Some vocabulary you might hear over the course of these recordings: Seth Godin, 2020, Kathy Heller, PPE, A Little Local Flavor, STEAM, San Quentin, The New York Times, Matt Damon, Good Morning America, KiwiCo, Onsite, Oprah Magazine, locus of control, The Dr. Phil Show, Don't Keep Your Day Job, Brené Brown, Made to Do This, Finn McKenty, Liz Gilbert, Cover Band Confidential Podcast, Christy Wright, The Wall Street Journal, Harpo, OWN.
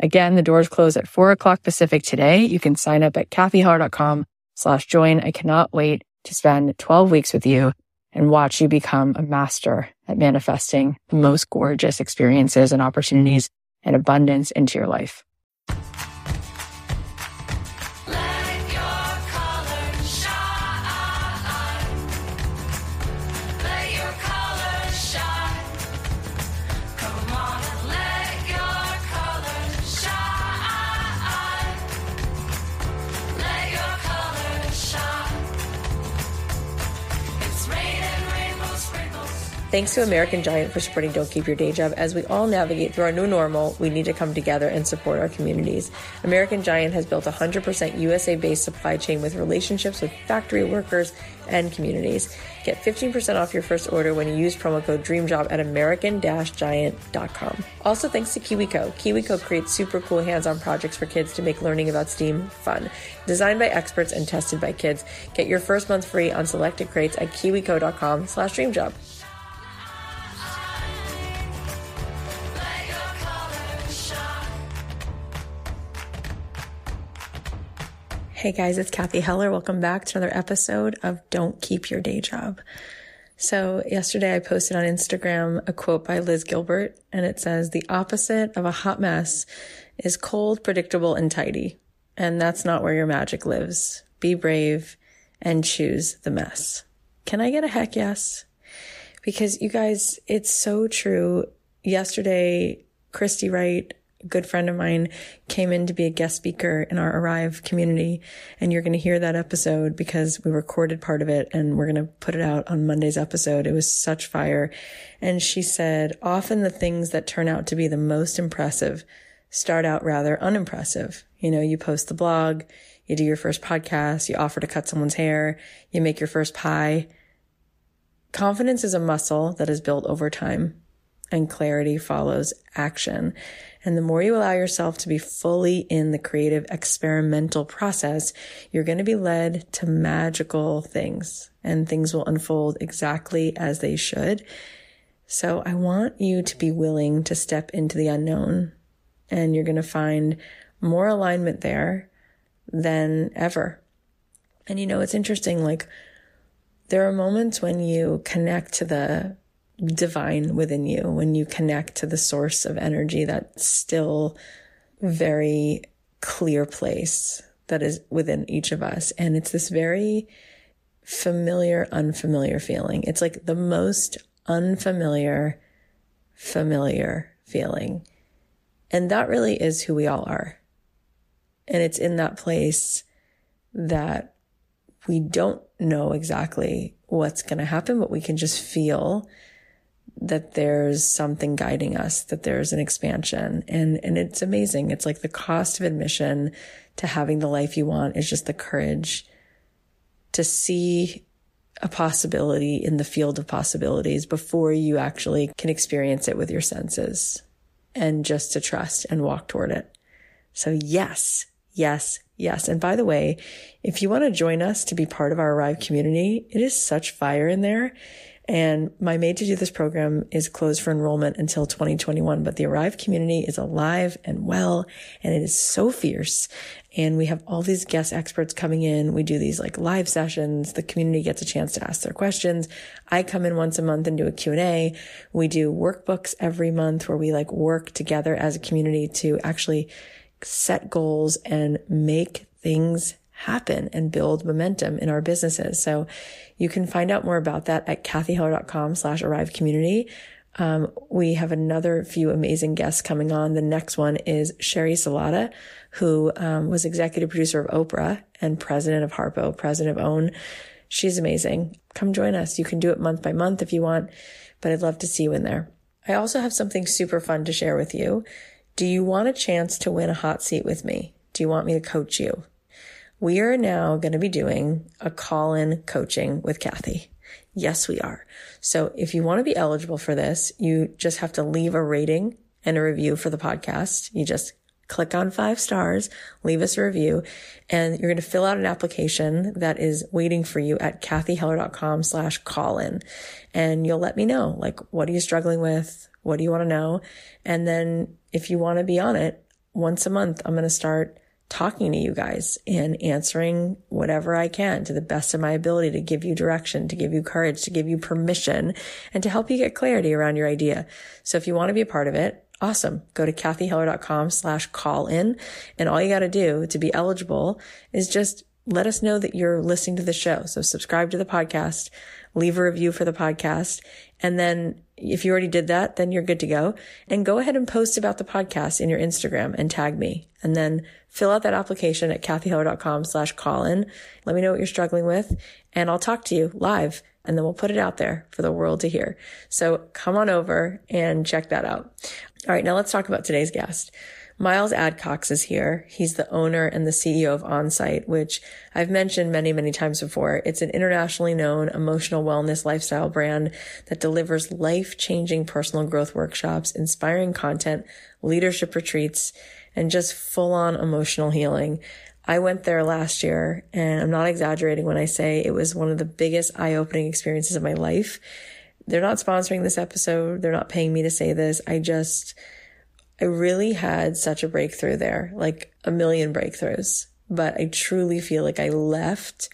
Again, the doors close at 4 o'clock Pacific today. You can sign up at kathyhaar.com/join. I cannot wait to spend 12 weeks with you and watch you become a master at manifesting the most gorgeous experiences and opportunities and abundance into your life. Thanks to American Giant for supporting Don't Keep Your Day Job. As we all navigate through our new normal, we need to come together and support our communities. American Giant has built a 100% USA-based supply chain with relationships with factory workers and communities. Get 15% off your first order when you use promo code DREAMJOB at american-giant.com. Also thanks to KiwiCo. KiwiCo creates super cool hands-on projects for kids to make learning about STEAM fun. Designed by experts and tested by kids. Get your first month free on selected crates at kiwico.com/dreamjob. Hey guys, it's Kathy Heller. Welcome back to another episode of Don't Keep Your Day Job. So yesterday I posted on Instagram a quote by Liz Gilbert, and it says, "The opposite of a hot mess is cold, predictable, and tidy. And that's not where your magic lives. Be brave and choose the mess." Can I get a heck yes? Because you guys, it's so true. Yesterday, Christy Wright, a good friend of mine, came in to be a guest speaker in our Arrive community, and you're going to hear that episode because we recorded part of it and we're going to put it out on Monday's episode. It was such fire. And she said, often the things that turn out to be the most impressive start out rather unimpressive. You know, you post the blog, you do your first podcast, you offer to cut someone's hair, you make your first pie. Confidence is a muscle that is built over time, and clarity follows action. And the more you allow yourself to be fully in the creative experimental process, you're going to be led to magical things, and things will unfold exactly as they should. So I want you to be willing to step into the unknown, and you're going to find more alignment there than ever. And you know, it's interesting, like there are moments when you connect to the divine within you, when you connect to the source of energy, that still very clear place that is within each of us. And it's this very familiar, unfamiliar feeling. It's like the most unfamiliar, familiar feeling. And that really is who we all are. And it's in that place that we don't know exactly what's going to happen, but we can just feel that there's something guiding us, that there's an expansion. And it's amazing. It's like the cost of admission to having the life you want is just the courage to see a possibility in the field of possibilities before you actually can experience it with your senses, and just to trust and walk toward it. So yes, yes, yes. And by the way, if you want to join us to be part of our Arrive community, it is such fire in there. And my Made to Do This program is closed for enrollment until 2021, but the Arrive community is alive and well, and it is so fierce. And we have all these guest experts coming in. We do these like live sessions. The community gets a chance to ask their questions. I come in once a month and do a Q&A. We do workbooks every month where we like work together as a community to actually set goals and make things happen and build momentum in our businesses. So you can find out more about that at kathyheller.com/arrivecommunity. We have another few amazing guests coming on. The next one is Sherry Salata, who was executive producer of Oprah and president of Harpo, president of OWN. She's amazing. Come join us. You can do it month by month if you want, but I'd love to see you in there. I also have something super fun to share with you. Do you want a chance to win a hot seat with me? Do you want me to coach you? We are now going to be doing a call-in coaching with Kathy. Yes, we are. So if you want to be eligible for this, you just have to leave a rating and a review for the podcast. You just click on 5 stars, leave us a review, and you're going to fill out an application that is waiting for you at kathyheller.com/call-in. And you'll let me know, like, what are you struggling with? What do you want to know? And then if you want to be on it, once a month, I'm going to start talking to you guys and answering whatever I can to the best of my ability to give you direction, to give you courage, to give you permission, and to help you get clarity around your idea. So if you want to be a part of it, awesome. Go to kathyheller.com/call-in. And all you got to do to be eligible is just let us know that you're listening to the show. So subscribe to the podcast, leave a review for the podcast. And then if you already did that, then you're good to go. And go ahead and post about the podcast in your Instagram and tag me. And then fill out that application at kathyheller.com/call-in. Let me know what you're struggling with, and I'll talk to you live. And then we'll put it out there for the world to hear. So come on over and check that out. All right, now let's talk about today's guest. Miles Adcox is here. He's the owner and the CEO of Onsite, which I've mentioned many, many times before. It's an internationally known emotional wellness lifestyle brand that delivers life-changing personal growth workshops, inspiring content, leadership retreats, and just full-on emotional healing. I went there last year, and I'm not exaggerating when I say it was one of the biggest eye-opening experiences of my life. They're not sponsoring this episode. They're not paying me to say this. I really had such a breakthrough there, like a million breakthroughs. But I truly feel like I left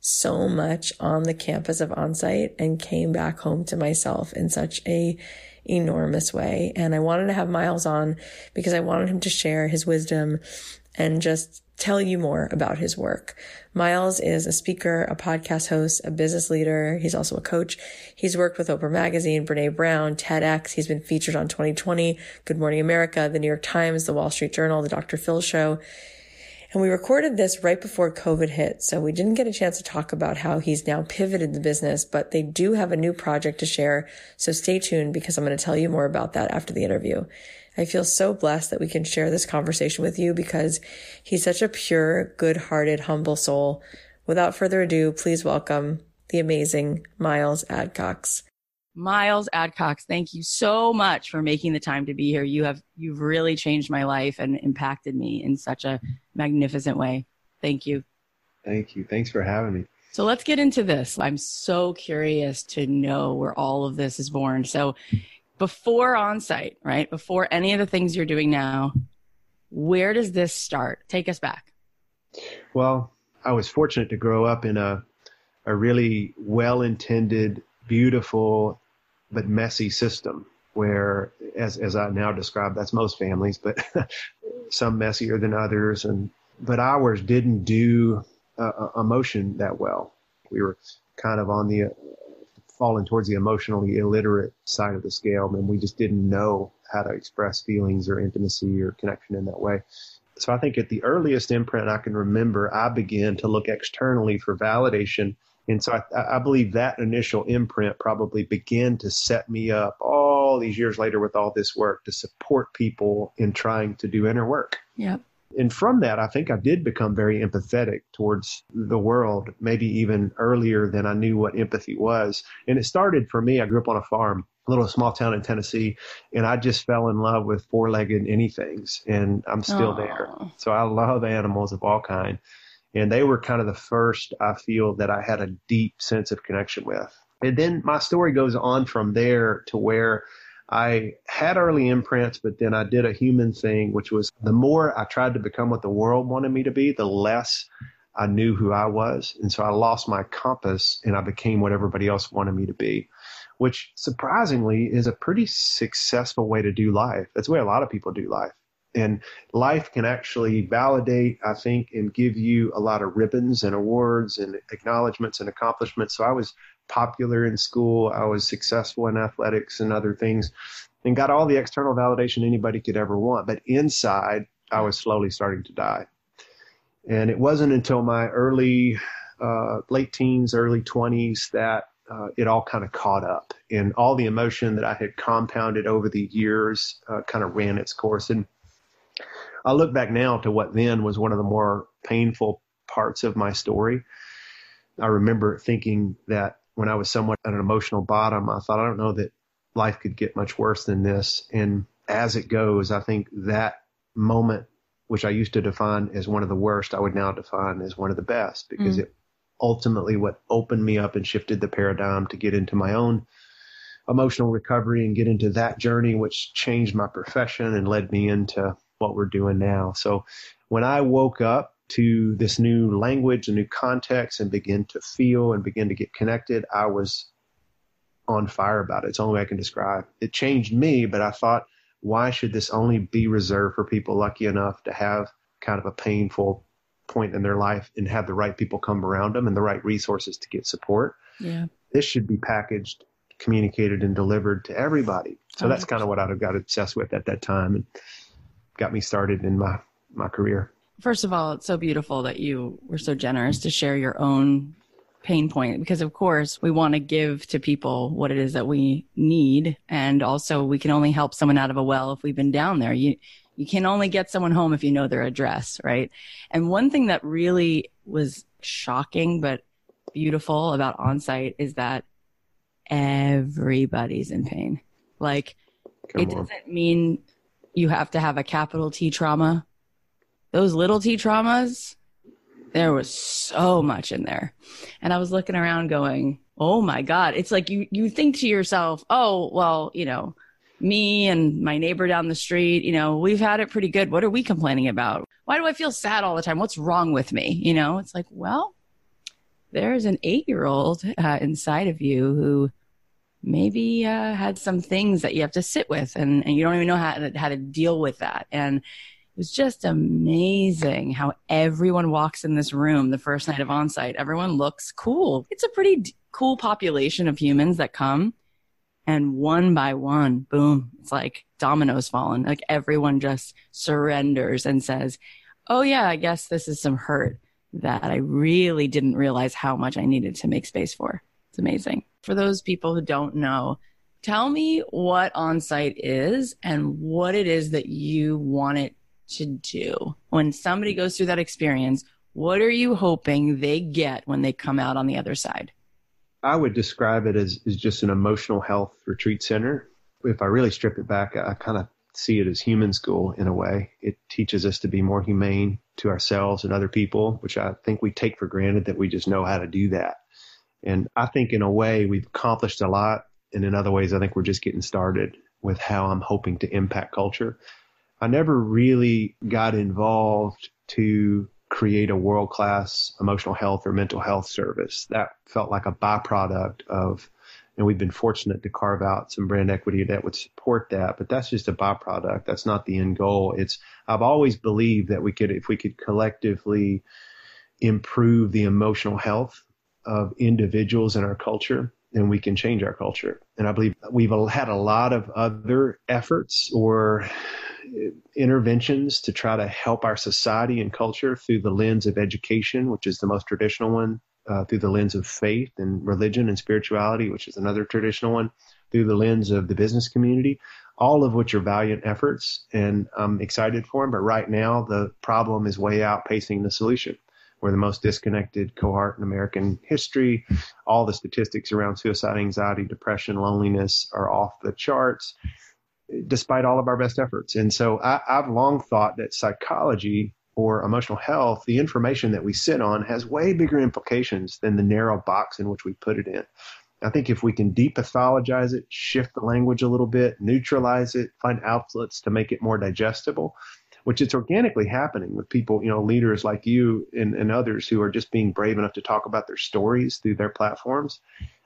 so much on the campus of Onsite and came back home to myself in such a enormous way. And I wanted to have Miles on because I wanted him to share his wisdom and just tell you more about his work. Miles is a speaker, a podcast host, a business leader. He's also a coach. He's worked with Oprah Magazine, Brené Brown, TEDx. He's been featured on 2020, Good Morning America, The New York Times, The Wall Street Journal, The Dr. Phil Show. And we recorded this right before COVID hit, so we didn't get a chance to talk about how he's now pivoted the business, but they do have a new project to share. So stay tuned, because I'm going to tell you more about that after the interview. I feel so blessed that we can share this conversation with you, because he's such a pure, good-hearted, humble soul. Without further ado, please welcome the amazing Miles Adcox. Miles Adcox, thank you so much for making the time to be here. You've really changed my life and impacted me in such a magnificent way. Thank you. Thank you. Thanks for having me. So let's get into this. I'm so curious to know where all of this is born. So before Onsite, right? Before any of the things you're doing now, where does this start? Take us back. Well, I was fortunate to grow up in a really well-intended, beautiful, but messy system where, as I now describe, that's most families, but some messier than others. But ours didn't do emotion that well. We were kind of on the fallen towards the emotionally illiterate side of the scale, and we just didn't know how to express feelings or intimacy or connection in that way. So I think at the earliest imprint I can remember, I began to look externally for validation. And so I believe that initial imprint probably began to set me up all these years later with all this work to support people in trying to do inner work. Yep. And from that, I think I did become very empathetic towards the world, maybe even earlier than I knew what empathy was. And it started for me, I grew up on a farm, a little small town in Tennessee, and I just fell in love with four-legged anythings, and I'm still there. So I love animals of all kinds. And they were kind of the first, I feel, that I had a deep sense of connection with. And then my story goes on from there to where I had early imprints, but then I did a human thing, which was the more I tried to become what the world wanted me to be, the less I knew who I was. And so I lost my compass and I became what everybody else wanted me to be, which surprisingly is a pretty successful way to do life. That's the way a lot of people do life. And life can actually validate, I think, and give you a lot of ribbons and awards and acknowledgments and accomplishments. So I was popular in school. I was successful in athletics and other things and got all the external validation anybody could ever want. But inside, I was slowly starting to die. And it wasn't until my late teens, early 20s that it all kind of caught up, and all the emotion that I had compounded over the years kind of ran its course. And I look back now to what then was one of the more painful parts of my story. I remember thinking that when I was somewhat at an emotional bottom, I thought, I don't know that life could get much worse than this. And as it goes, I think that moment, which I used to define as one of the worst, I would now define as one of the best, because it ultimately what opened me up and shifted the paradigm to get into my own emotional recovery and get into that journey, which changed my profession and led me into what we're doing now. So when I woke up to this new language, a new context, and begin to feel and begin to get connected, I was on fire about it. It's the only way I can describe. It changed me, but I thought, why should this only be reserved for people lucky enough to have kind of a painful point in their life and have the right people come around them and the right resources to get support? Yeah. This should be packaged, communicated, and delivered to everybody. So that's kind of what I got obsessed with at that time and got me started in my career. First of all, it's so beautiful that you were so generous to share your own pain point, because of course we want to give to people what it is that we need. And also we can only help someone out of a well if we've been down there. You can only get someone home if you know their address, right? And one thing that really was shocking but beautiful about Onsite is that everybody's in pain. Like, it doesn't mean you have to have a capital T trauma. Those little T traumas, there was so much in there. And I was looking around going, oh my God. It's like you think to yourself, oh, well, you know, me and my neighbor down the street, you know, we've had it pretty good. What are we complaining about? Why do I feel sad all the time? What's wrong with me? You know, it's like, well, there's an 8-year-old inside of you who maybe had some things that you have to sit with, and you don't even know how to deal with that. And it was just amazing how everyone walks in this room the first night of Onsite. Everyone looks cool. It's a pretty cool population of humans that come. And one by one, boom, it's like dominoes falling. Like everyone just surrenders and says, oh yeah, I guess this is some hurt that I really didn't realize how much I needed to make space for. It's amazing. For those people who don't know, tell me what Onsite is and what it is that you want it to do. When somebody goes through that experience, what are you hoping they get when they come out on the other side? I would describe it as just an emotional health retreat center. If I really strip it back, I kind of see it as human school in a way. It teaches us to be more humane to ourselves and other people, which I think we take for granted that we just know how to do that. And I think in a way we've accomplished a lot. And in other ways, I think we're just getting started with how I'm hoping to impact culture. I never really got involved to create a world-class emotional health or mental health service. That felt like a byproduct of, and we've been fortunate to carve out some brand equity that would support that, but that's just a byproduct. That's not the end goal. I've always believed that if we could collectively improve the emotional health of individuals in our culture, then we can change our culture. And I believe we've had a lot of other efforts or interventions to try to help our society and culture through the lens of education, which is the most traditional one, through the lens of faith and religion and spirituality, which is another traditional one, through the lens of the business community, all of which are valiant efforts, and I'm excited for them. But right now, the problem is way outpacing the solution. We're the most disconnected cohort in American history. All the statistics around suicide, anxiety, depression, loneliness are off the charts, despite all of our best efforts. And so I've long thought that psychology or emotional health, the information that we sit on, has way bigger implications than the narrow box in which we put it in. I think if we can depathologize it, shift the language a little bit, neutralize it, find outlets to make it more digestible, which it's organically happening with people, you know, leaders like you and others who are just being brave enough to talk about their stories through their platforms.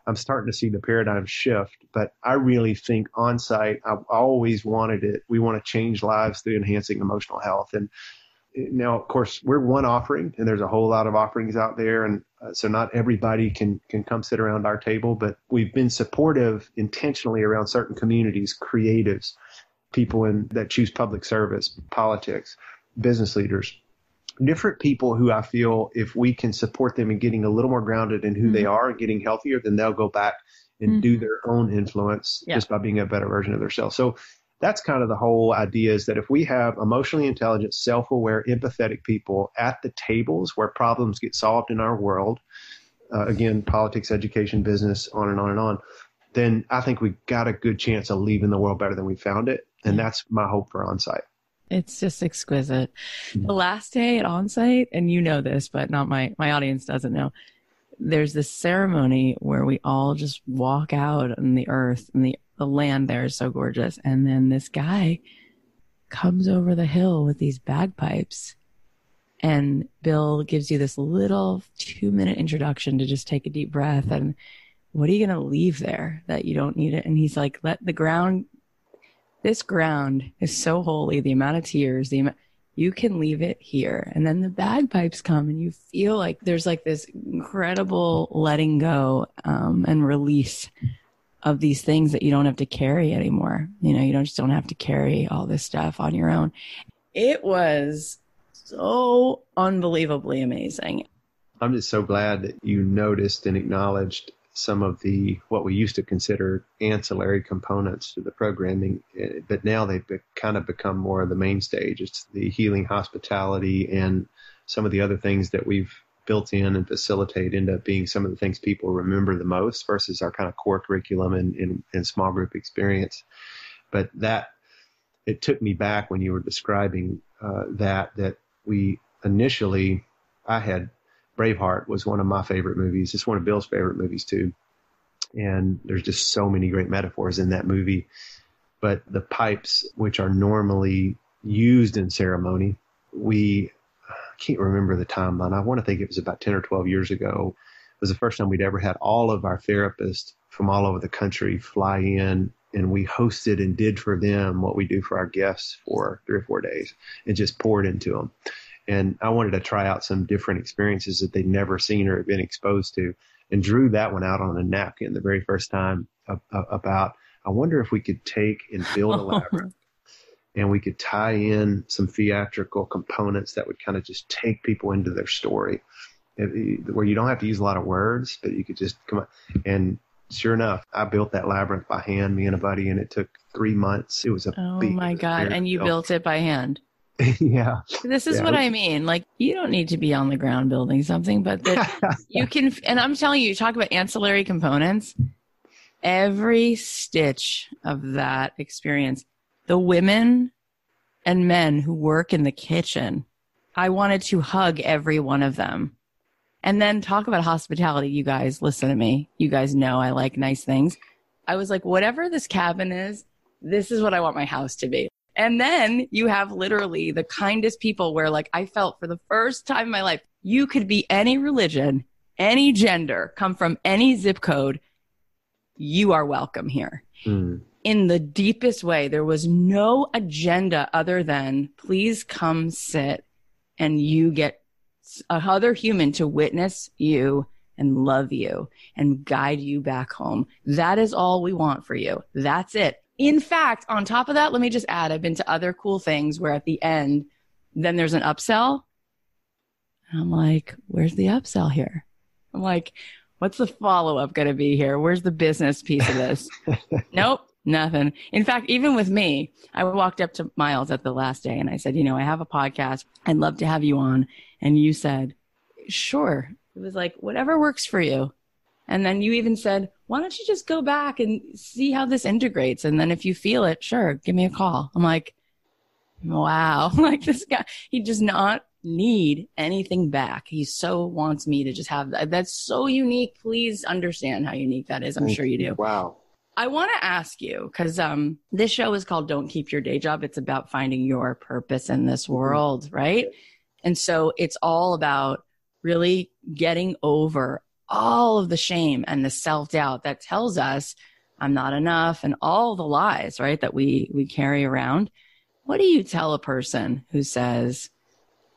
I'm starting to see the paradigm shift, but I really think Onsite, I've always wanted it. We want to change lives through enhancing emotional health. And now, of course, we're one offering, and there's a whole lot of offerings out there. And so not everybody can come sit around our table, but we've been supportive intentionally around certain communities, creatives, people that choose public service, politics, business leaders, different people who I feel if we can support them in getting a little more grounded in who they are and getting healthier, then they'll go back and do their own influence just by being a better version of themselves. So that's kind of the whole idea, is that if we have emotionally intelligent, self-aware, empathetic people at the tables where problems get solved in our world, again, politics, education, business, on and on and on, then I think we got a good chance of leaving the world better than we found it. And that's my hope for Onsite. It's just exquisite. The last day at Onsite, and you know this, but not my audience doesn't know, there's this ceremony where we all just walk out on the earth, and the land there is so gorgeous. And then this guy comes over the hill with these bagpipes, and Bill gives you this little 2-minute introduction to just take a deep breath. And what are you going to leave there that you don't need it? And he's like, let the ground, this ground is so holy, the amount of tears, you can leave it here. And then the bagpipes come, and you feel like there's like this incredible letting go and release of these things that you don't have to carry anymore. You know, you don't have to carry all this stuff on your own. It was so unbelievably amazing. I'm just so glad that you noticed and acknowledged some of the, what we used to consider ancillary components to the programming, but now they've kind of become more of the main stage. It's the healing hospitality and some of the other things that we've built in and facilitate end up being some of the things people remember the most versus our kind of core curriculum and small group experience. But that, it took me back when you were describing that we initially, I had Braveheart was one of my favorite movies. It's one of Bill's favorite movies too. And there's just so many great metaphors in that movie. But the pipes, which are normally used in ceremony, I can't remember the timeline. I want to think it was about 10 or 12 years ago. It was the first time we'd ever had all of our therapists from all over the country fly in, and we hosted and did for them what we do for our guests for 3 or 4 days and just poured into them. And I wanted to try out some different experiences that they'd never seen or been exposed to, and drew that one out on a napkin the very first time about, I wonder if we could take and build a labyrinth and we could tie in some theatrical components that would kind of just take people into their story, where you don't have to use a lot of words, but you could just come up. And sure enough, I built that labyrinth by hand, me and a buddy, and it took 3 months. It was a Oh my God. And you built it by hand. Yeah. This is what I mean. Like, you don't need to be on the ground building something, but that you can, and I'm telling you, talk about ancillary components, every stitch of that experience, the women and men who work in the kitchen, I wanted to hug every one of them. And then talk about hospitality. You guys listen to me. You guys know I like nice things. I was like, whatever this cabin is, this is what I want my house to be. And then you have literally the kindest people where, like, I felt for the first time in my life, you could be any religion, any gender, come from any zip code. You are welcome here. In the deepest way. There was no agenda other than, please come sit, and you get another human to witness you and love you and guide you back home. That is all we want for you. That's it. In fact, on top of that, let me just add, I've been to other cool things where at the end, then there's an upsell. And I'm like, where's the upsell here? I'm like, what's the follow-up going to be here? Where's the business piece of this? Nope, nothing. In fact, even with me, I walked up to Miles at the last day and I said, I have a podcast. I'd love to have you on. And you said, sure. It was like, whatever works for you. And then you even said, why don't you just go back and see how this integrates? And then if you feel it, sure, give me a call. I'm like, wow, like this guy, he does not need anything back. He so wants me to just have that. That's so unique. Please understand how unique that is. I'm sure you do. Wow. I want to ask you, because this show is called Don't Keep Your Day Job. It's about finding your purpose in this world, right? And so it's all about really getting over all of the shame and the self-doubt that tells us I'm not enough and all the lies, right, that we carry around. What do you tell a person who says,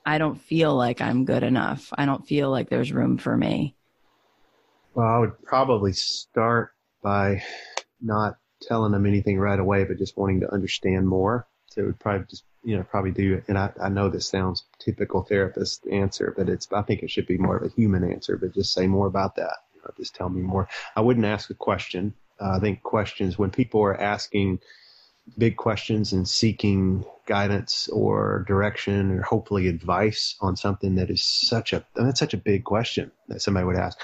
I don't feel like I'm good enough? I don't feel like there's room for me. Well, I would probably start by not telling them anything right away, but just wanting to understand more. So it would probably just, probably do, and I know this sounds typical therapist answer, but I think it should be more of a human answer, but just say more about that. Just tell me more. I wouldn't ask a question. I think questions, when people are asking big questions and seeking guidance or direction or hopefully advice on something that is such a big question that somebody would ask,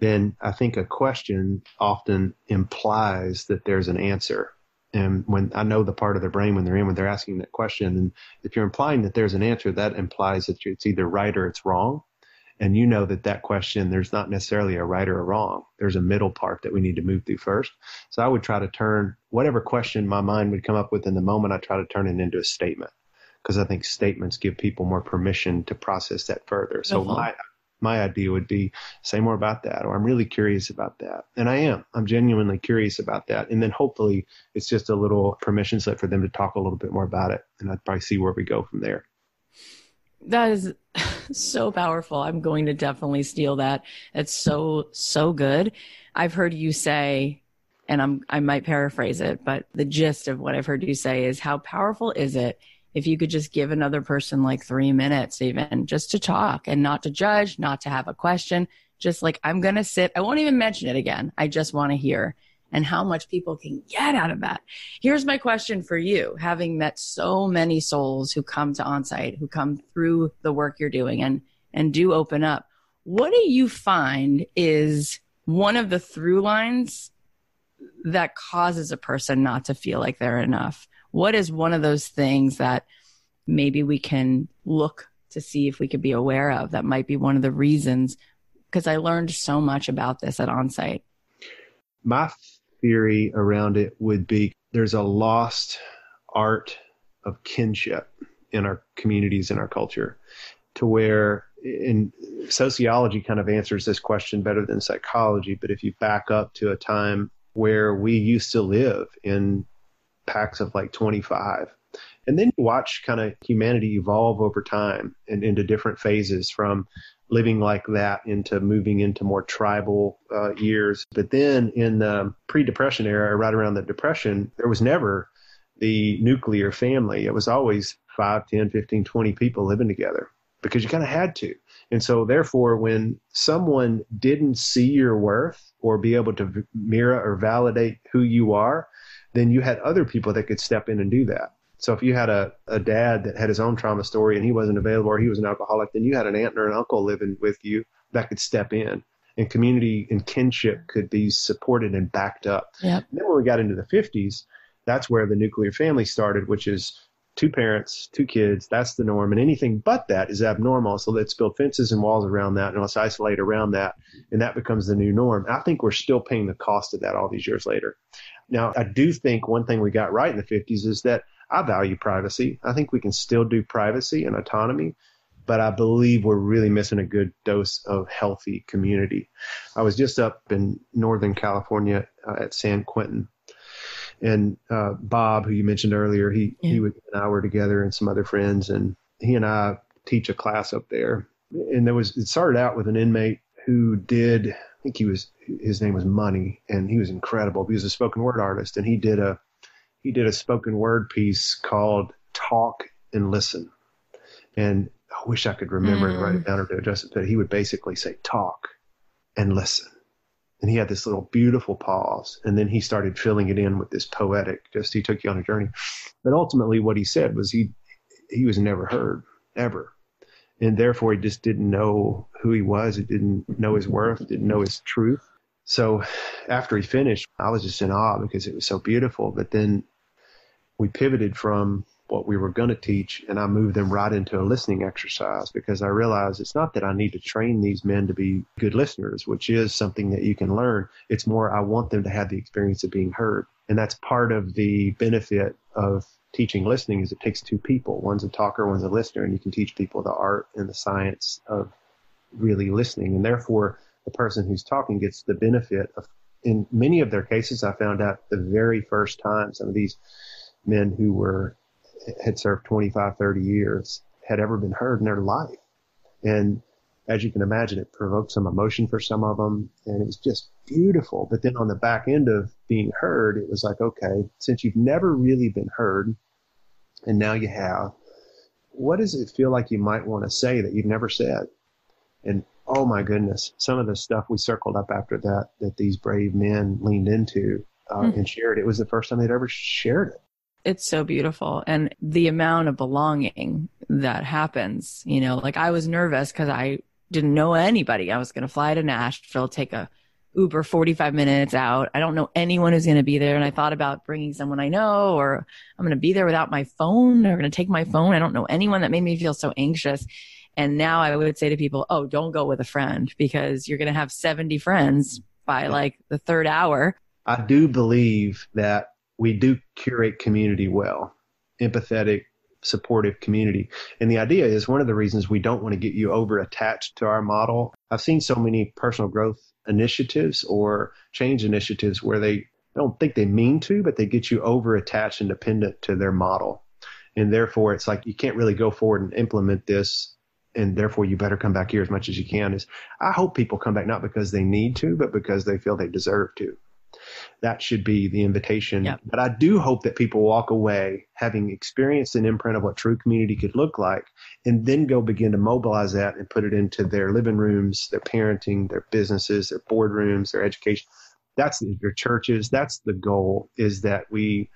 then I think a question often implies that there's an answer. And when I know the part of their brain when they're asking that question, and if you're implying that there's an answer, that implies that it's either right or it's wrong. And that question, there's not necessarily a right or a wrong. There's a middle part that we need to move through first. So I would try to turn whatever question my mind would come up with in the moment, I try to turn it into a statement, because I think statements give people more permission to process that further. So my idea would be, say more about that, or I'm really curious about that. And I'm genuinely curious about that. And then hopefully it's just a little permission slip for them to talk a little bit more about it. And I'd probably see where we go from there. That is so powerful. I'm going to definitely steal that. It's so, so good. I've heard you say, and I might paraphrase it, but the gist of what I've heard you say is, how powerful is it if you could just give another person like 3 minutes even just to talk and not to judge, not to have a question, just like, I'm going to sit. I won't even mention it again. I just want to hear, and how much people can get out of that. Here's my question for you, having met so many souls who come to Onsite, who come through the work you're doing and do open up. What do you find is one of the through lines that causes a person not to feel like they're enough? What is one of those things that maybe we can look to see if we could be aware of that might be one of the reasons? Because I learned so much about this at Onsite. My theory around it would be, there's a lost art of kinship in our communities, in our culture, to where in sociology kind of answers this question better than psychology. But if you back up to a time where we used to live in packs of like 25, and then you watch kind of humanity evolve over time and into different phases, from living like that into moving into more tribal years. But then in the pre-Depression era, right around the Depression, there was never the nuclear family. It was always 5, 10, 15, 20 people living together, because you kind of had to. And so therefore, when someone didn't see your worth or be able to mirror or validate who you are, then you had other people that could step in and do that. So if you had a dad that had his own trauma story and he wasn't available, or he was an alcoholic, then you had an aunt or an uncle living with you that could step in, and community and kinship could be supported and backed up. Yep. And then when we got into the 50s, that's where the nuclear family started, which is 2 parents, 2 kids. That's the norm. And anything but that is abnormal. So let's build fences and walls around that, and let's isolate around that. And that becomes the new norm. I think we're still paying the cost of that all these years later. Now, I do think one thing we got right in the 50s is that I value privacy. I think we can still do privacy and autonomy, but I believe we're really missing a good dose of healthy community. I was just up in Northern California at San Quentin, and Bob, who you mentioned earlier, he and I were together, and some other friends, and he and I teach a class up there. And it started out with an inmate who his name was Money, and he was incredible. He was a spoken word artist, and he did a spoken word piece called Talk and Listen. And I wish I could remember and write it down or do it justice, but he would basically say, talk and listen. And he had this little beautiful pause. And then he started filling it in with this poetic, he took you on a journey. But ultimately what he said was he was never heard, ever. And therefore he just didn't know who he was. He didn't know his worth, didn't know his truth. So after he finished, I was just in awe because it was so beautiful. But then we pivoted from what we were going to teach, and I moved them right into a listening exercise, because I realized it's not that I need to train these men to be good listeners, which is something that you can learn. It's more I want them to have the experience of being heard. And that's part of the benefit of teaching listening, is it takes 2 people. One's a talker, one's a listener, and you can teach people the art and the science of really listening. And therefore, the person who's talking gets the benefit of. In many of their cases, I found out the very first time some of these men who had served 25, 30 years had ever been heard in their life. And as you can imagine, it provoked some emotion for some of them, and it was just beautiful. But then on the back end of being heard, it was like, okay, since you've never really been heard, and now you have, what does it feel like you might want to say that you've never said? And oh my goodness, some of the stuff we circled up after that these brave men leaned into and shared. It was the first time they'd ever shared it. It's so beautiful. And the amount of belonging that happens, you know, like I was nervous because I didn't know anybody. I was going to fly to Nashville, take a Uber 45 minutes out. I don't know anyone who's going to be there. And I thought about bringing someone I know, or I'm going to be there without my phone. They're going to take my phone. I don't know anyone. That made me feel so anxious. And now I would say to people, oh, don't go with a friend because you're going to have 70 friends by like the third hour. I do believe that we do curate community well, empathetic, supportive community. And the idea is one of the reasons we don't want to get you over attached to our model. I've seen so many personal growth initiatives or change initiatives where they don't think they mean to, but they get you over attached and dependent to their model. And therefore, it's like you can't really go forward and implement this. And therefore, you better come back here as much as you can. I hope people come back not because they need to, but because they feel they deserve to. That should be the invitation. Yep. But I do hope that people walk away having experienced an imprint of what true community could look like, and then go begin to mobilize that and put it into their living rooms, their parenting, their businesses, their boardrooms, their education. That's their churches. That's the goal, is that we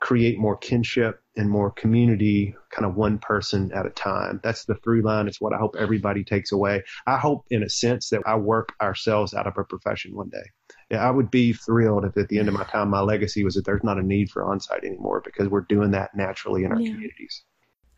create more kinship and more community, kind of one person at a time. That's the through line. It's what I hope everybody takes away. I hope, in a sense, that I work ourselves out of a profession one day. Yeah, I would be thrilled if at the end of my time, my legacy was that there's not a need for Onsite anymore because we're doing that naturally in our communities.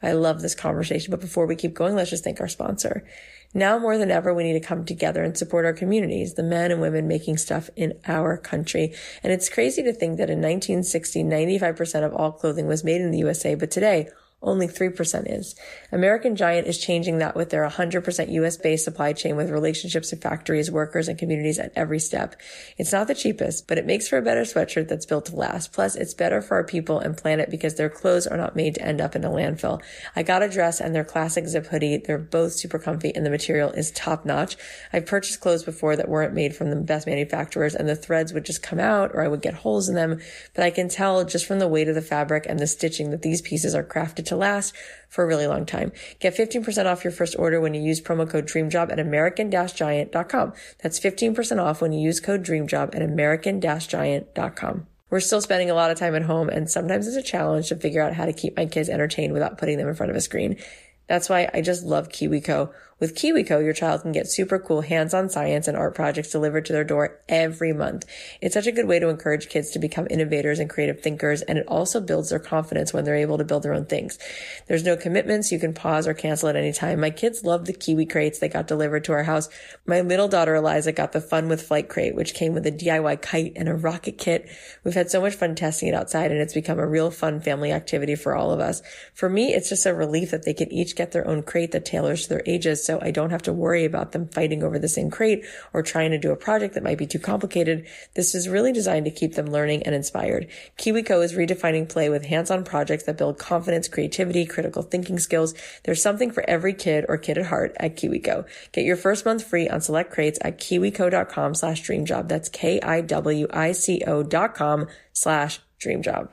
I love this conversation, but before we keep going, let's just thank our sponsor. Now more than ever, we need to come together and support our communities, the men and women making stuff in our country. And it's crazy to think that in 1960, 95% of all clothing was made in the USA, but today, only 3% is. American Giant is changing that with their 100% US-based supply chain with relationships with factories, workers, and communities at every step. It's not the cheapest, but it makes for a better sweatshirt that's built to last. Plus, it's better for our people and planet because their clothes are not made to end up in a landfill. I got a dress and their classic zip hoodie. They're both super comfy and the material is top-notch. I've purchased clothes before that weren't made from the best manufacturers and the threads would just come out or I would get holes in them, but I can tell just from the weight of the fabric and the stitching that these pieces are crafted to last for a really long time. Get 15% off your first order when you use promo code DREAMJOB at American-Giant.com. That's 15% off when you use code DREAMJOB at American-Giant.com. We're still spending a lot of time at home, and sometimes it's a challenge to figure out how to keep my kids entertained without putting them in front of a screen. That's why I just love KiwiCo. With KiwiCo, your child can get super cool hands-on science and art projects delivered to their door every month. It's such a good way to encourage kids to become innovators and creative thinkers, and it also builds their confidence when they're able to build their own things. There's no commitments. You can pause or cancel at any time. My kids love the Kiwi crates that got delivered to our house. My little daughter Eliza got the Fun with Flight crate, which came with a DIY kite and a rocket kit. We've had so much fun testing it outside, and it's become a real fun family activity for all of us. For me, it's just a relief that they can each get their own crate that tailors to their ages, so I don't have to worry about them fighting over the same crate or trying to do a project that might be too complicated. This is really designed to keep them learning and inspired. KiwiCo is redefining play with hands-on projects that build confidence, creativity, critical thinking skills. There's something for every kid or kid at heart at KiwiCo. Get your first month free on select crates at KiwiCo.com/dreamjob. That's KIWICO.com/dreamjob.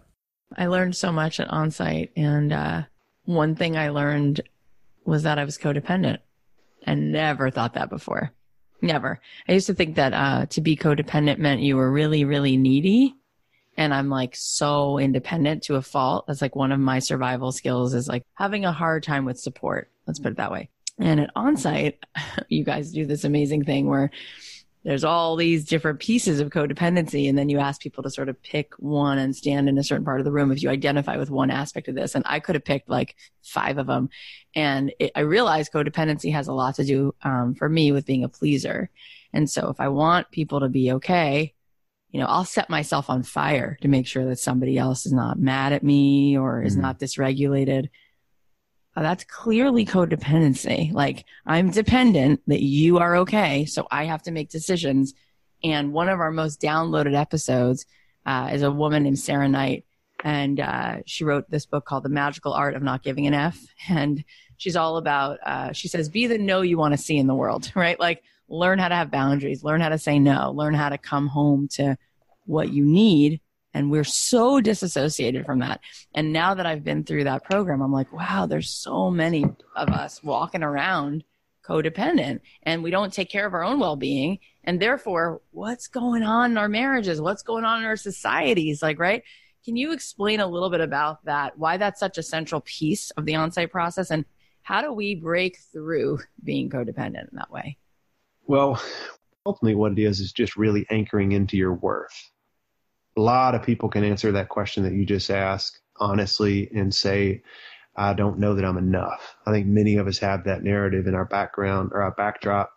I learned so much at Onsite, and one thing I learned was that I was codependent, and never thought that before. Never. I used to think that to be codependent meant you were really, really needy. And I'm like so independent to a fault. That's like one of my survival skills is like having a hard time with support. Let's put it that way. And at Onsite, you guys do this amazing thing where there's all these different pieces of codependency. And then you ask people to sort of pick one and stand in a certain part of the room if you identify with one aspect of this. And I could have picked like 5 of them. And I realized codependency has a lot to do for me with being a pleaser. And so if I want people to be okay, you know, I'll set myself on fire to make sure that somebody else is not mad at me or is not dysregulated. That's clearly codependency. Like, I'm dependent that you are okay, so I have to make decisions. And one of our most downloaded episodes is a woman named Sarah Knight. And she wrote this book called The Magical Art of Not Giving an F. And she's all about, she says, be the no you want to see in the world, right? Like, learn how to have boundaries, learn how to say no, learn how to come home to what you need. And we're so disassociated from that. And now that I've been through that program, I'm like, wow, there's so many of us walking around codependent, and we don't take care of our own well-being. And therefore, what's going on in our marriages? What's going on in our societies? Like, right? Can you explain a little bit about that, why that's such a central piece of the onsite process, and how do we break through being codependent in that way? Well, ultimately what it is just really anchoring into your worth. A lot of people can answer that question that you just asked honestly and say, I don't know that I'm enough. I think many of us have that narrative in our background or our backdrop.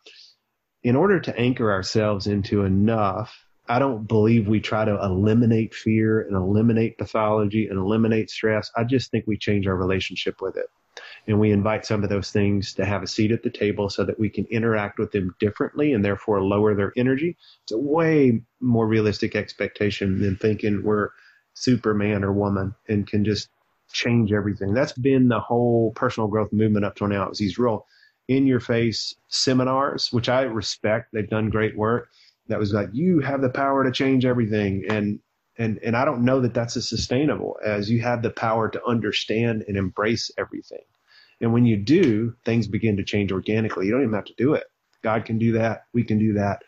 In order to anchor ourselves into enough, I don't believe we try to eliminate fear and eliminate pathology and eliminate stress. I just think we change our relationship with it. And we invite some of those things to have a seat at the table so that we can interact with them differently and therefore lower their energy. It's a way more realistic expectation than thinking we're Superman or woman and can just change everything. That's been the whole personal growth movement up till now. It was these real in-your-face seminars, which I respect. They've done great work. That was like, you have the power to change everything. And I don't know that that's as sustainable as you have the power to understand and embrace everything. And when you do, things begin to change organically. You don't even have to do it. God can do that. We can do that.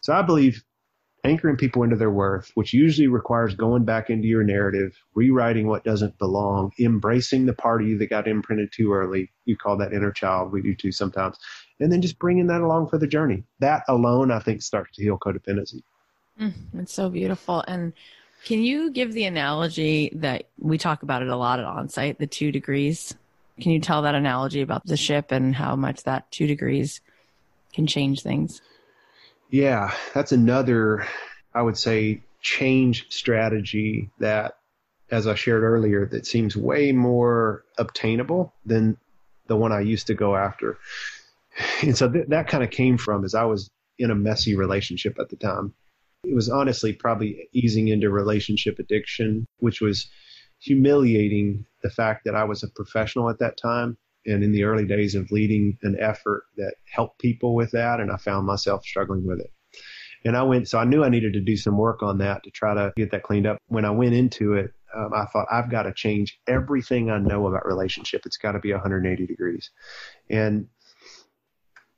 So I believe anchoring people into their worth, which usually requires going back into your narrative, rewriting what doesn't belong, embracing the part of you that got imprinted too early. You call that inner child. We do too sometimes. And then just bringing that along for the journey. That alone, I think, starts to heal codependency. It's so beautiful. And can you give the analogy that we talk about it a lot at Onsite, the 2 degrees? Can you tell that analogy about the ship and how much that 2 degrees can change things? Yeah, that's another, I would say, change strategy that, as I shared earlier, that seems way more obtainable than the one I used to go after. And so that kind of came from as I was in a messy relationship at the time. It was honestly probably easing into relationship addiction, which was humiliating the fact that I was a professional at that time. And in the early days of leading an effort that helped people with that, and I found myself struggling with it. And so I knew I needed to do some work on that to try to get that cleaned up. When I went into it, I thought, I've got to change everything I know about relationship. It's got to be 180 degrees. And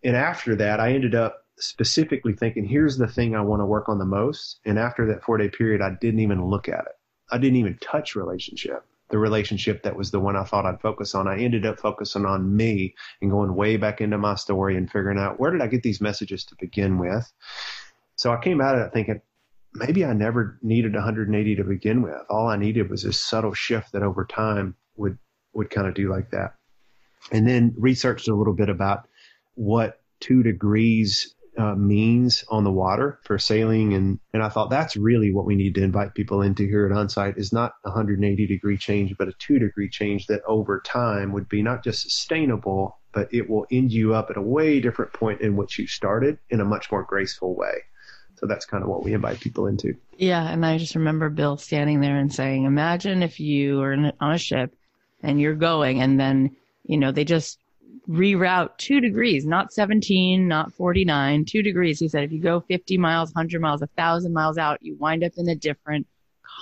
after that, I ended up specifically thinking, here's the thing I want to work on the most. And after that 4-day period, I didn't even look at it. I didn't even touch relationship, the relationship that was the one I thought I'd focus on. I ended up focusing on me and going way back into my story and figuring out, where did I get these messages to begin with? So I came out of it thinking, maybe I never needed 180 to begin with. All I needed was this subtle shift that over time would kind of do like that. And then researched a little bit about what 2 degrees means on the water for sailing. And I thought that's really what we need to invite people into here at Onsite is not a 180-degree change, but a 2-degree change that over time would be not just sustainable, but it will end you up at a way different point in which you started in a much more graceful way. So that's kind of what we invite people into. Yeah. And I just remember Bill standing there and saying, imagine if you are on a ship and you're going, and then, you know, they just reroute 2 degrees, not 17, not 49, 2 degrees. He said, if you go 50 miles, 100 miles, 1,000 miles out, you wind up in a different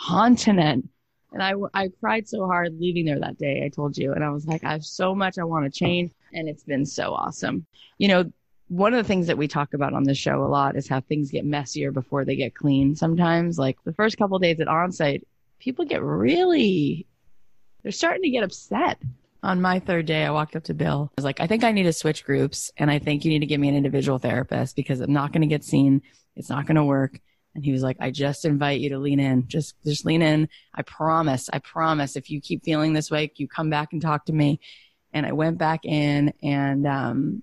continent. And I cried so hard leaving there that day, I told you. And I was like, I have so much I want to change. And it's been so awesome. You know, one of the things that we talk about on this show a lot is how things get messier before they get clean. Sometimes, like the first couple of days at Onsite, people get really, they're starting to get upset. On my 3rd day, I walked up to Bill. I was like, I think I need to switch groups, and I think you need to give me an individual therapist because I'm not going to get seen. It's not going to work. And he was like, I just invite you to lean in. Just lean in. I promise. If you keep feeling this way, you come back and talk to me. And I went back in, and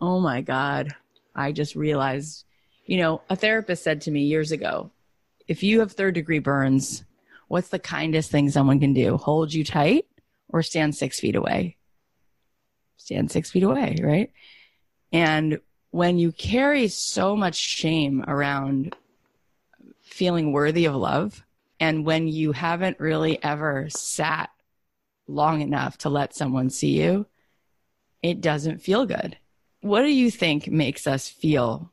oh, my God, I just realized, you know, a therapist said to me years ago, if you have 3rd-degree burns, what's the kindest thing someone can do? Hold you tight? Or stand 6 feet away. stand 6 feet away, right? And when you carry so much shame around feeling worthy of love, and when you haven't really ever sat long enough to let someone see you, it doesn't feel good. What do you think makes us feel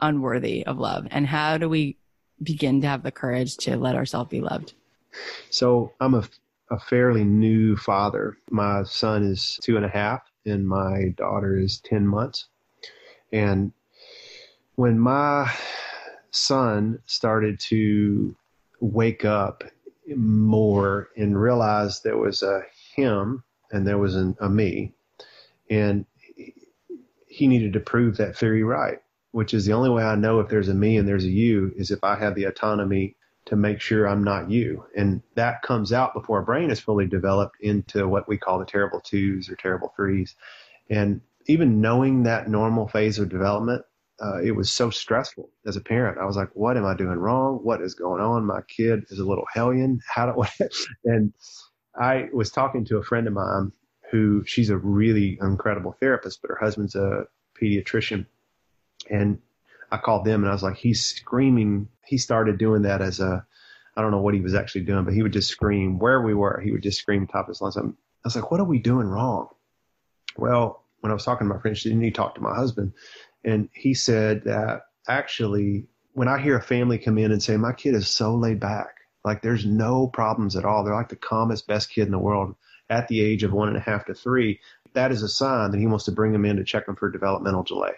unworthy of love? And how do we begin to have the courage to let ourselves be loved? So I'm a fairly new father. My son is 2.5 and my daughter is 10 months. And when my son started to wake up more and realize there was a him and there was a me, and he needed to prove that theory right, which is the only way I know if there's a me and there's a you is if I have the autonomy to make sure I'm not you. And that comes out before our brain is fully developed into what we call the terrible twos or terrible threes. And even knowing that normal phase of development, it was so stressful as a parent. I was like, what am I doing wrong? What is going on? My kid is a little hellion. And I was talking to a friend of mine who, she's a really incredible therapist, but her husband's a pediatrician. And I called them and I was like, he's screaming. He started doing that as I don't know what he was actually doing, but he would just scream where we were. He would just scream top of his lungs. I was like, what are we doing wrong? Well, when I was talking to my friend, she didn't need to talk to my husband. And he said that actually, when I hear a family come in and say, my kid is so laid back, like there's no problems at all. They're like the calmest, best kid in the world at the age of 1.5 to 3. That is a sign that he wants to bring them in to check them for developmental delay.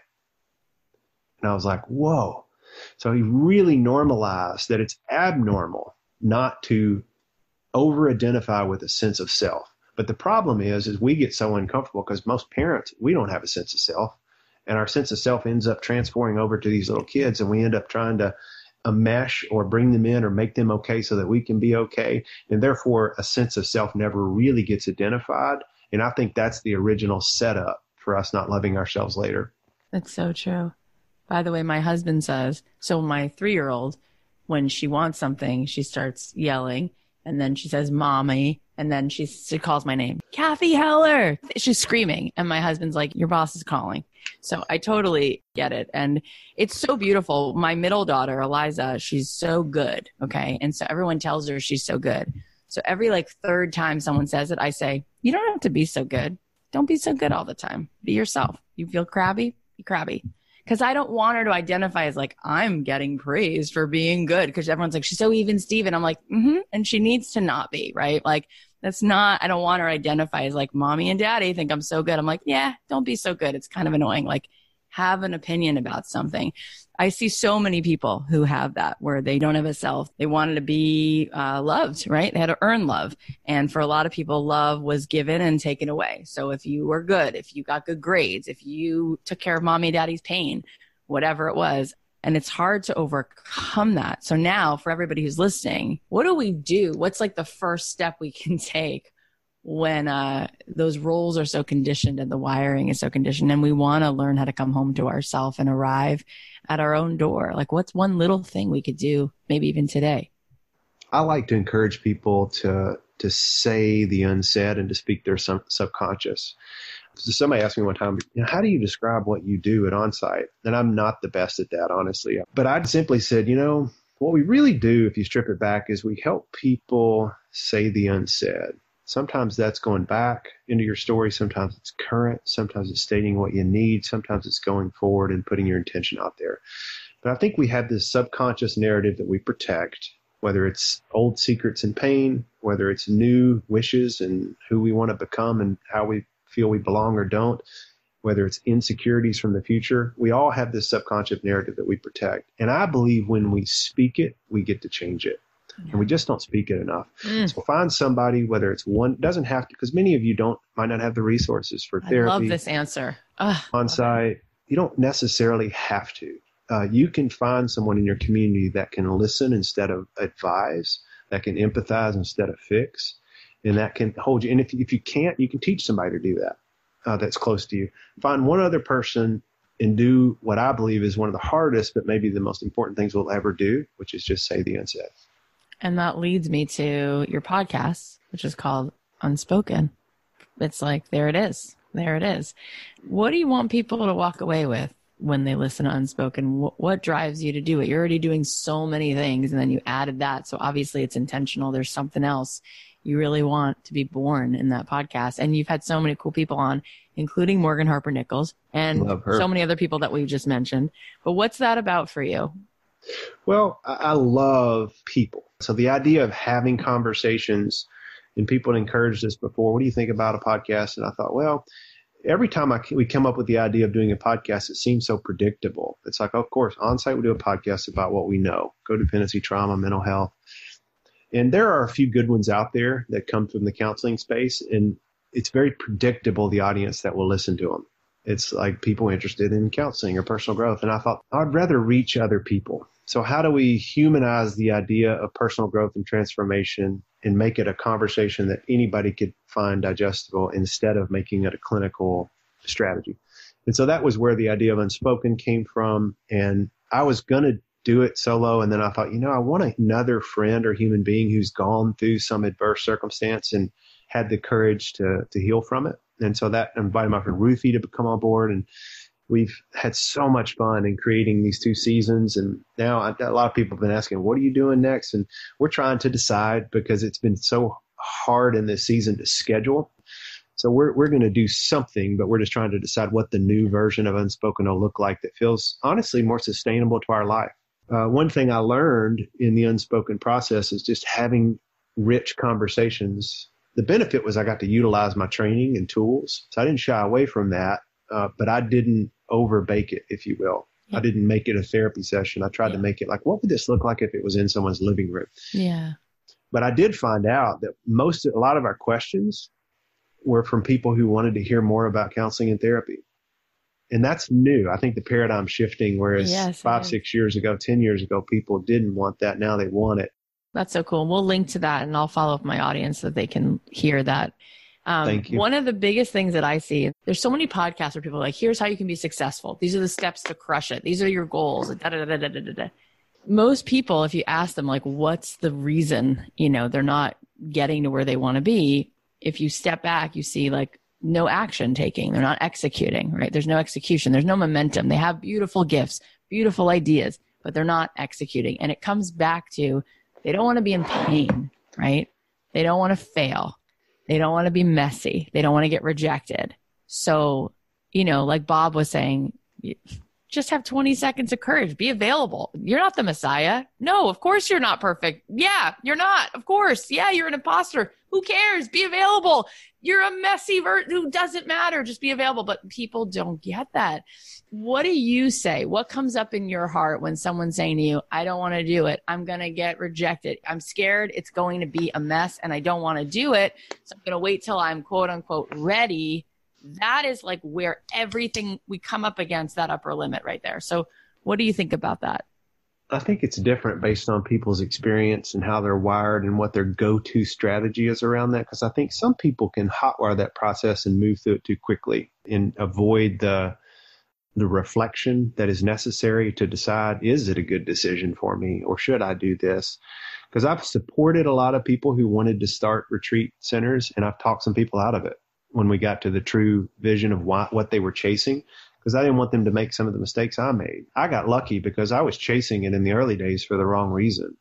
And I was like, whoa. So he really normalized that it's abnormal not to over-identify with a sense of self. But the problem is we get so uncomfortable because most parents, we don't have a sense of self. And our sense of self ends up transferring over to these little kids, and we end up trying to enmesh or bring them in or make them okay so that we can be okay. And therefore, a sense of self never really gets identified. And I think that's the original setup for us not loving ourselves later. That's so true. By the way, my husband says, so my 3-year-old, when she wants something, she starts yelling, and then she says, mommy, and then she calls my name, Kathy Heller. She's screaming. And my husband's like, your boss is calling. So I totally get it. And it's so beautiful. My middle daughter, Eliza, she's so good. Okay. And so everyone tells her she's so good. So every third time someone says it, I say, you don't have to be so good. Don't be so good all the time. Be yourself. You feel crabby? Be crabby. Because I don't want her to identify as I'm getting praised for being good. Because everyone's like, she's so even Steven. I'm like, mm-hmm. And she needs to not be, right? That's not, I don't want her to identify as mommy and daddy think I'm so good. I'm like, yeah, don't be so good. It's kind of annoying. Have an opinion about something. I see so many people who have that where they don't have a self. They wanted to be loved, right? They had to earn love. And for a lot of people, love was given and taken away. So if you were good, if you got good grades, if you took care of mommy and daddy's pain, whatever it was, and it's hard to overcome that. So now for everybody who's listening, what do we do? What's the first step we can take when those roles are so conditioned and the wiring is so conditioned and we want to learn how to come home to ourselves and arrive at our own door? What's one little thing we could do maybe even today? I like to encourage people to say the unsaid and to speak their subconscious. Somebody asked me one time, how do you describe what you do at Onsite? And I'm not the best at that, honestly. But I simply said, what we really do, if you strip it back, is we help people say the unsaid. Sometimes that's going back into your story. Sometimes it's current. Sometimes it's stating what you need. Sometimes it's going forward and putting your intention out there. But I think we have this subconscious narrative that we protect, whether it's old secrets and pain, whether it's new wishes and who we want to become and how we feel we belong or don't, whether it's insecurities from the future. We all have this subconscious narrative that we protect. And I believe when we speak it, we get to change it. Yeah. And we just don't speak it enough. So find somebody, whether it's one, doesn't have to, because many of you might not have the resources for therapy. I love this answer. Onsite, you don't necessarily have to. You can find someone in your community that can listen instead of advise, that can empathize instead of fix. And that can hold you. And if you can't, you can teach somebody to do that that's close to you. Find one other person and do what I believe is one of the hardest but maybe the most important things we'll ever do, which is just say the unsaid. And that leads me to your podcast, which is called Unspoken. It's there it is. There it is. What do you want people to walk away with when they listen to Unspoken? What drives you to do it? You're already doing so many things, and then you added that. So obviously it's intentional. There's something else you really want to be born in that podcast. And you've had so many cool people on, including Morgan Harper Nichols and so many other people that we've just mentioned. But what's that about for you? Well, I love people. So the idea of having conversations, and people had encouraged this before, what do you think about a podcast? And I thought, well, every time we come up with the idea of doing a podcast, it seems so predictable. It's like, of course, Onsite will do a podcast about what we know, codependency, trauma, mental health. And there are a few good ones out there that come from the counseling space, and it's very predictable, the audience that will listen to them. It's like people interested in counseling or personal growth. And I thought, I'd rather reach other people. So how do we humanize the idea of personal growth and transformation and make it a conversation that anybody could find digestible instead of making it a clinical strategy? And so that was where the idea of Unspoken came from. And I was going to do it solo. And then I thought, I want another friend or human being who's gone through some adverse circumstance and had the courage to heal from it. And so that invited my friend Ruthie to come on board. And we've had so much fun in creating these two seasons. And now a lot of people have been asking, what are you doing next? And we're trying to decide because it's been so hard in this season to schedule. So we're going to do something, but we're just trying to decide what the new version of Unspoken will look like that feels honestly more sustainable to our life. One thing I learned in the Unspoken process is just having rich conversations. The benefit was I got to utilize my training and tools. So I didn't shy away from that, but I didn't overbake it, if you will. Yeah. I didn't make it a therapy session. I tried to make it like, what would this look like if it was in someone's living room? Yeah. But I did find out that a lot of our questions were from people who wanted to hear more about counseling and therapy. And that's new. I think the paradigm shifting, whereas 6 years ago, 10 years ago, people didn't want that. Now they want it. That's so cool. We'll link to that, and I'll follow up my audience so that they can hear that. Thank you. One of the biggest things that I see, there's so many podcasts where people are like, here's how you can be successful. These are the steps to crush it. These are your goals. Most people, if you ask them, like, what's the reason, they're not getting to where they want to be. If you step back, you see like no action taking. They're not executing, right? There's no execution. There's no momentum. They have beautiful gifts, beautiful ideas, but they're not executing. And it comes back to, they don't want to be in pain, right? They don't want to fail. They don't want to be messy. They don't want to get rejected. So, like Bob was saying, just have 20 seconds of courage. Be available. You're not the Messiah. No, of course you're not perfect. Yeah, you're not. Of course. Yeah, you're an imposter. Who cares? Be available. You're a messy who doesn't matter. Just be available. But people don't get that. What do you say? What comes up in your heart when someone's saying to you, I don't want to do it. I'm going to get rejected. I'm scared it's going to be a mess and I don't want to do it. So I'm going to wait till I'm quote unquote ready. That is like where everything we come up against that upper limit right there. So what do you think about that? I think it's different based on people's experience and how they're wired and what their go-to strategy is around that. Because I think some people can hotwire that process and move through it too quickly and avoid the reflection that is necessary to decide, is it a good decision for me or should I do this? Because I've supported a lot of people who wanted to start retreat centers, and I've talked some people out of it when we got to the true vision of what they were chasing. Because I didn't want them to make some of the mistakes I made. I got lucky because I was chasing it in the early days for the wrong reason.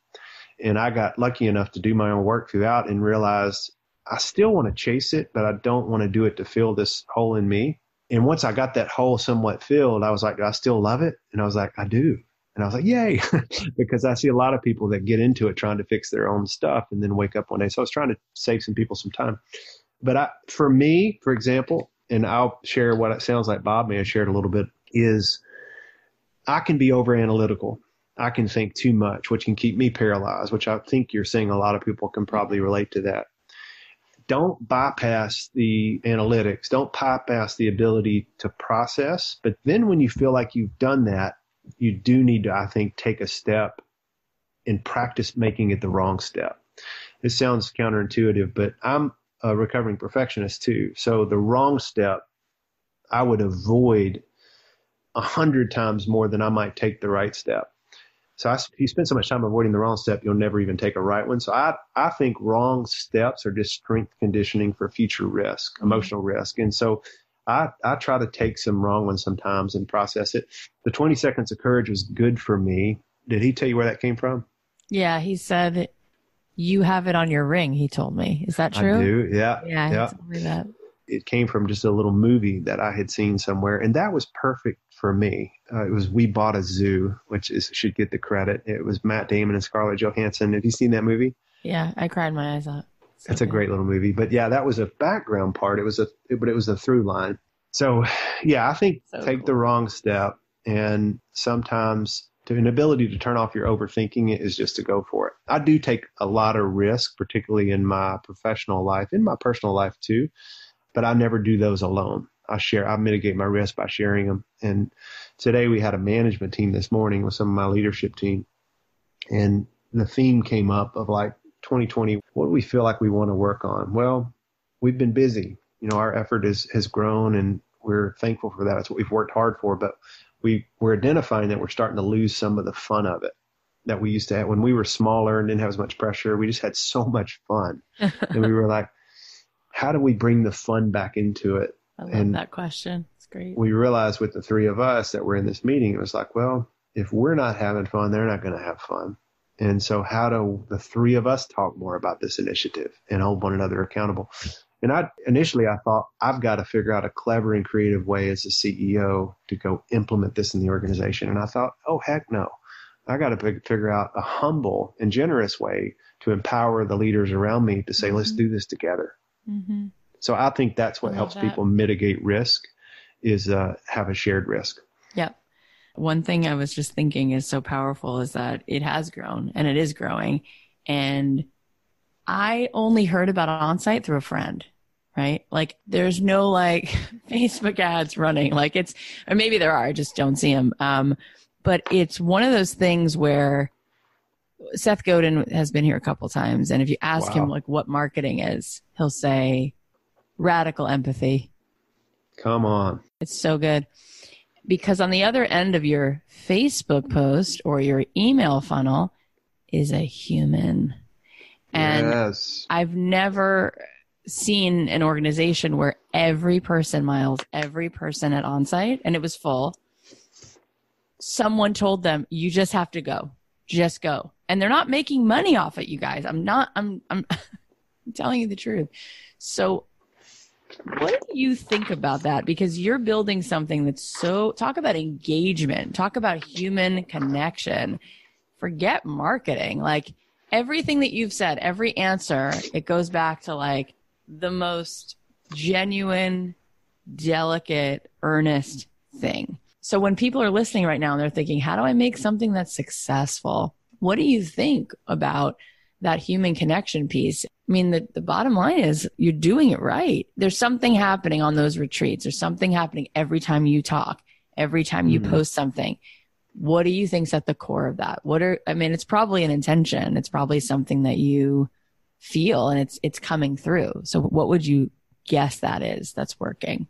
And I got lucky enough to do my own work throughout and realized I still want to chase it, but I don't want to do it to fill this hole in me. And once I got that hole somewhat filled, I was like, do I still love it? And I was like, I do. And I was like, yay, because I see a lot of people that get into it trying to fix their own stuff and then wake up one day. So I was trying to save some people some time. But for me, for example, and I'll share what it sounds like Bob may have shared a little bit, is I can be over-analytical. I can think too much, which can keep me paralyzed, which I think you're seeing a lot of people can probably relate to that. Don't bypass the analytics. Don't bypass the ability to process. But then when you feel like you've done that, you do need to, I think, take a step and practice making it the wrong step. This sounds counterintuitive, but I'm a recovering perfectionist too. So the wrong step, I would avoid 100 times more than I might take the right step. So if you spend so much time avoiding the wrong step, you'll never even take a right one. So I think wrong steps are just strength conditioning for future risk, emotional risk. And so I try to take some wrong ones sometimes and process it. The 20 seconds of courage was good for me. Did he tell you where that came from? Yeah, he said, you have it on your ring, he told me. Is that true? I do, yeah. Yeah, yeah. He told me that. It came from just a little movie that I had seen somewhere, and that was perfect for me. It was We Bought a Zoo, which is, should get the credit. It was Matt Damon and Scarlett Johansson. Have you seen that movie? Yeah, I cried my eyes out. That's a great little movie. But yeah, that was a background part. But it was a through line. So yeah, I think take the wrong step, and sometimes the inability to turn off your overthinking it is just to go for it. I do take a lot of risk, particularly in my professional life, in my personal life too, but I never do those alone. I mitigate my risk by sharing them. And today we had a management team this morning with some of my leadership team, and the theme came up of like, 2020, what do we feel like we want to work on? Well, we've been busy. You know, our effort has grown, and we're thankful for that. It's what we've worked hard for, but we're identifying that we're starting to lose some of the fun of it that we used to have when we were smaller and didn't have as much pressure. We just had so much fun. And we were like, how do we bring the fun back into it? I love that question. It's great. We realized with the three of us that were in this meeting, it was like, well, if we're not having fun, they're not going to have fun. And so how do the three of us talk more about this initiative and hold one another accountable? And I thought, I've got to figure out a clever and creative way as a CEO to go implement this in the organization. And I thought, oh, heck no. I got to figure out a humble and generous way to empower the leaders around me to say, let's do this together. Mm-hmm. So I think that's what helps people mitigate risk is have a shared risk. Yep. One thing I was just thinking is so powerful is that it has grown and it is growing. And I only heard about Onsite through a friend, right? Like there's no like Facebook ads running, like it's, or maybe there are, I just don't see them. But it's one of those things where Seth Godin has been here a couple times. And if you ask him like what marketing is, he'll say radical empathy. Come on. It's so good. Because on the other end of your Facebook post or your email funnel is a human. And yes. I've never seen an organization where every person, Miles, every person at Onsite, and it was full, someone told them, you just have to go. Just go. And they're not making money off it, you guys. I'm telling you the truth. So what do you think about that? Because you're building something that's so, talk about engagement, talk about human connection, forget marketing. Like everything that you've said, every answer, it goes back to like the most genuine, delicate, earnest thing. So when people are listening right now and they're thinking, how do I make something that's successful? What do you think about that human connection piece? I mean, the bottom line is you're doing it right. There's something happening on those retreats. There's something happening every time you talk, every time you post something. What do you think's at the core of that? It's probably an intention. It's probably something that you feel and it's coming through. So what would you guess that is that's working?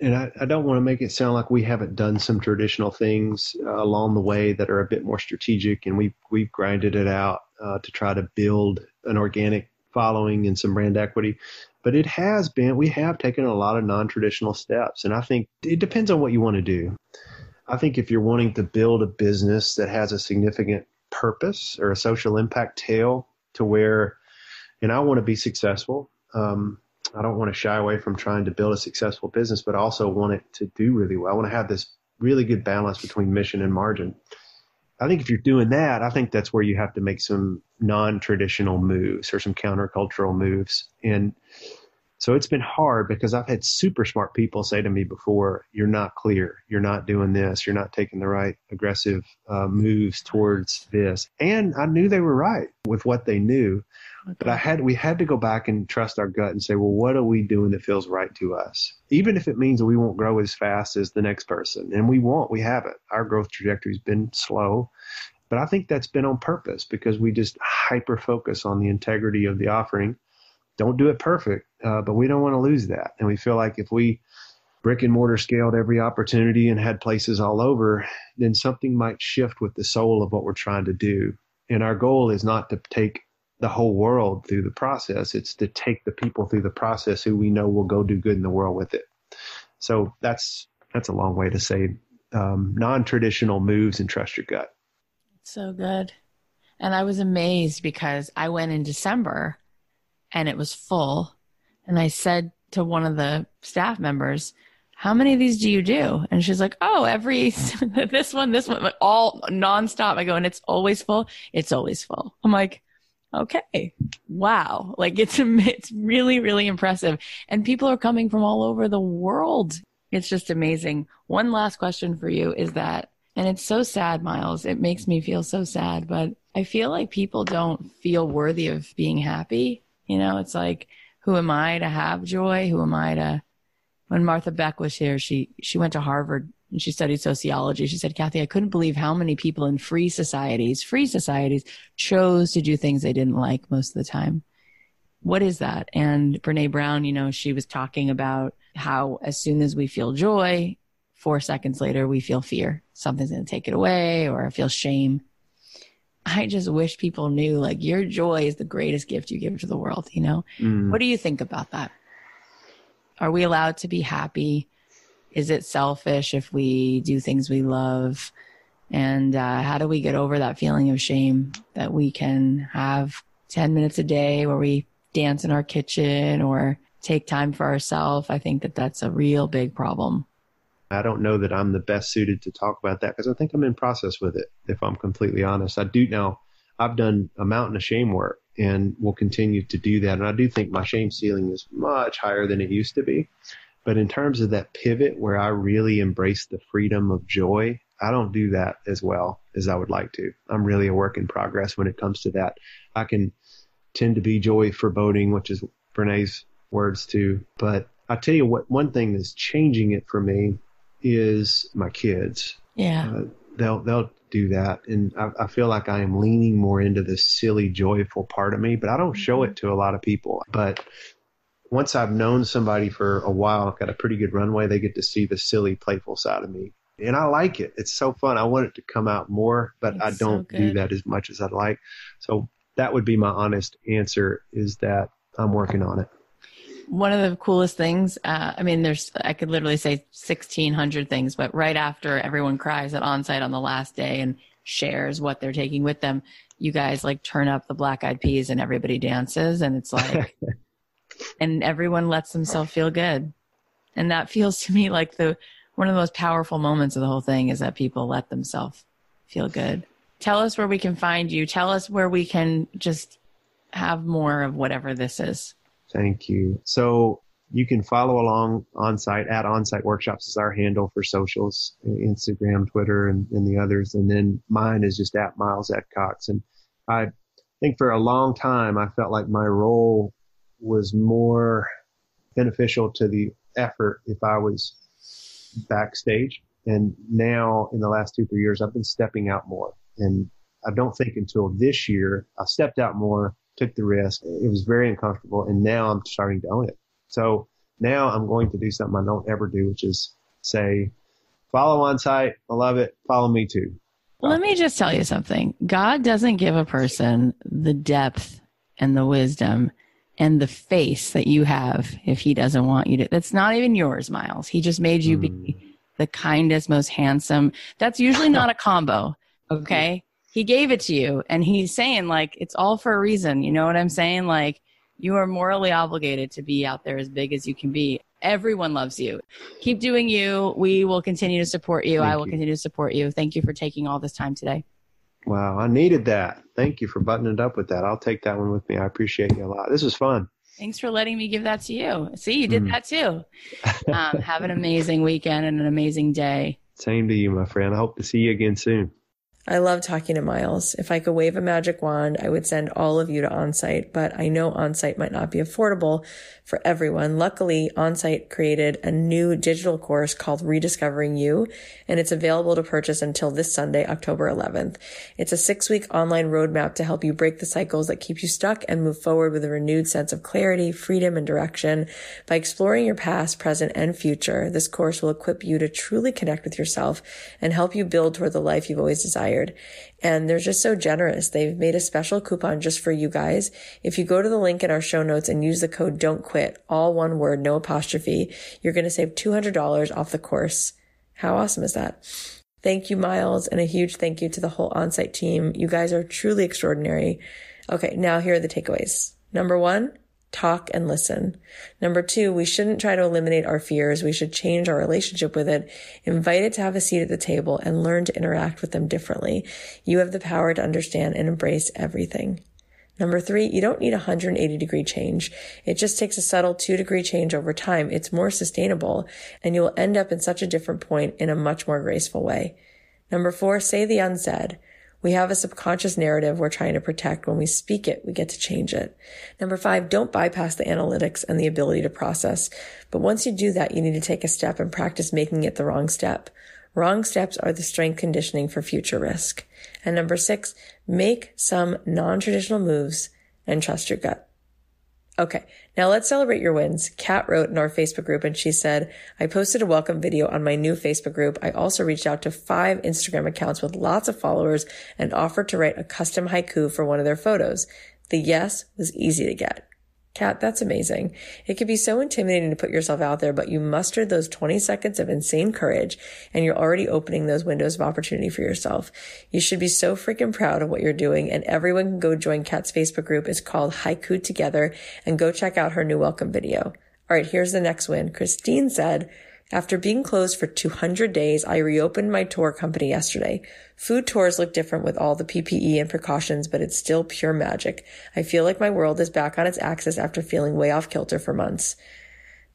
And I don't want to make it sound like we haven't done some traditional things along the way that are a bit more strategic, and we've grinded it out to try to build an organic following and some brand equity. But we have taken a lot of non-traditional steps. And I think it depends on what you want to do. I think if you're wanting to build a business that has a significant purpose or a social impact tail to where, and I want to be successful, I don't want to shy away from trying to build a successful business, but also want it to do really well. I want to have this really good balance between mission and margin. I think if you're doing that, I think that's where you have to make some non-traditional moves or some countercultural moves. And so it's been hard because I've had super smart people say to me before, you're not clear, you're not doing this, you're not taking the right aggressive moves towards this. And I knew they were right with what they knew. Okay. But we had to go back and trust our gut and say, well, what are we doing that feels right to us? Even if it means that we won't grow as fast as the next person. And we haven't. Our growth trajectory has been slow. But I think that's been on purpose because we just hyper-focus on the integrity of the offering. Don't do it perfect, but we don't want to lose that. And we feel like if we brick and mortar scaled every opportunity and had places all over, then something might shift with the soul of what we're trying to do. And our goal is not to take the whole world through the process. It's to take the people through the process who we know will go do good in the world with it. So that's a long way to say non-traditional moves and trust your gut. So good. And I was amazed because I went in December and it was full. And I said to one of the staff members, how many of these do you do? And she's like, oh, every, this one, like all nonstop. I go, and it's always full. It's always full. I'm like, okay, wow. Like it's really, really impressive. And people are coming from all over the world. It's just amazing. One last question for you is that, and it's so sad, Miles, it makes me feel so sad, but I feel like people don't feel worthy of being happy. You know, it's like, who am I to have joy? Who am I to, when Martha Beck was here, she went to Harvard and she studied sociology. She said, Kathy, I couldn't believe how many people in free societies chose to do things they didn't like most of the time. What is that? And Brené Brown, you know, she was talking about how as soon as we feel joy, 4 seconds later, we feel fear. Something's going to take it away, or I feel shame. I just wish people knew, like, your joy is the greatest gift you give to the world, you know? Mm. What do you think about that? Are we allowed to be happy? Is it selfish if we do things we love? And how do we get over that feeling of shame that we can have 10 minutes a day where we dance in our kitchen or take time for ourselves? I think that that's a real big problem. I don't know that I'm the best suited to talk about that because I think I'm in process with it, if I'm completely honest. I do now. I've done a mountain of shame work and will continue to do that. And I do think my shame ceiling is much higher than it used to be. But in terms of that pivot where I really embrace the freedom of joy, I don't do that as well as I would like to. I'm really a work in progress when it comes to that. I can tend to be joy foreboding, which is Brené's words too. But I'll tell you what, one thing that's changing it for me is my kids. Yeah. They'll do that. And I feel like I am leaning more into this silly, joyful part of me, but I don't show it to a lot of people. But once I've known somebody for a while, I've got a pretty good runway. They get to see the silly, playful side of me. And I like it. It's so fun. I want it to come out more, but I don't do that as much as I'd like. So that would be my honest answer, is that I'm working on it. One of the coolest things, I could literally say 1,600 things, but right after everyone cries at Onsite on the last day and shares what they're taking with them, you guys like turn up the Black Eyed Peas and everybody dances, and it's like, and everyone lets themselves feel good. And that feels to me like one of the most powerful moments of the whole thing is that people let themselves feel good. Tell us where we can find you. Tell us where we can just have more of whatever this is. Thank you. So you can follow along Onsite at Onsite Workshops is our handle for socials, Instagram, Twitter, and the others. And then mine is just at Miles Adcox. And I think for a long time, I felt like my role was more beneficial to the effort if I was backstage. And now in the last 2-3 years, I've been stepping out more. And I don't think until this year, I stepped out more, took the risk. It was very uncomfortable. And now I'm starting to own it. So now I'm going to do something I don't ever do, which is say, follow Onsite. I love it. Follow me too. Let me just tell you something. God doesn't give a person the depth and the wisdom and the face that you have if he doesn't want you to. That's not even yours, Miles. He just made you be the kindest, most handsome. That's usually not a combo. Okay. He gave it to you, and he's saying, like, it's all for a reason. You know what I'm saying? Like, you are morally obligated to be out there as big as you can be. Everyone loves you. Keep doing you. We will continue to support you. I will continue to support you. Thank you for taking all this time today. Wow, I needed that. Thank you for buttoning it up with that. I'll take that one with me. I appreciate you a lot. This was fun. Thanks for letting me give that to you. See, you did that too. Have an amazing weekend and an amazing day. Same to you, my friend. I hope to see you again soon. I love talking to Miles. If I could wave a magic wand, I would send all of you to Onsite, but I know Onsite might not be affordable for everyone. Luckily, Onsite created a new digital course called Rediscovering You, and it's available to purchase until this Sunday, October 11th. It's a 6-week online roadmap to help you break the cycles that keep you stuck and move forward with a renewed sense of clarity, freedom, and direction. By exploring your past, present, and future, this course will equip you to truly connect with yourself and help you build toward the life you've always desired. inspired. And they're just so generous. They've made a special coupon just for you guys. If you go to the link in our show notes and use the code Don't Quit, all one word, no apostrophe, you're going to save $200 off the course. How awesome is that? Thank you, Miles, and a huge thank you to the whole Onsite team. You guys are truly extraordinary. Okay, now here are the takeaways. Number one, talk and listen. Number two, we shouldn't try to eliminate our fears. We should change our relationship with it, invite it to have a seat at the table, and learn to interact with them differently. You have the power to understand and embrace everything. Number three, you don't need a 180-degree change. It just takes a subtle 2-degree change over time. It's more sustainable, and you will end up in such a different point in a much more graceful way. Number four, say the unsaid. We have a subconscious narrative we're trying to protect. When we speak it, we get to change it. Number five, don't bypass the analytics and the ability to process. But once you do that, you need to take a step and practice making it the wrong step. Wrong steps are the strength conditioning for future risk. And number six, make some non-traditional moves and trust your gut. Okay, now let's celebrate your wins. Kat wrote in our Facebook group and she said, I posted a welcome video on my new Facebook group. I also reached out to 5 Instagram accounts with lots of followers and offered to write a custom haiku for one of their photos. The yes was easy to get. Kat, that's amazing. It can be so intimidating to put yourself out there, but you mustered those 20 seconds of insane courage and you're already opening those windows of opportunity for yourself. You should be so freaking proud of what you're doing, and everyone can go join Kat's Facebook group. It's called Haiku Together, and go check out her new welcome video. All right, here's the next win. Christine said, after being closed for 200 days, I reopened my tour company yesterday. Food tours look different with all the PPE and precautions, but it's still pure magic. I feel like my world is back on its axis after feeling way off kilter for months.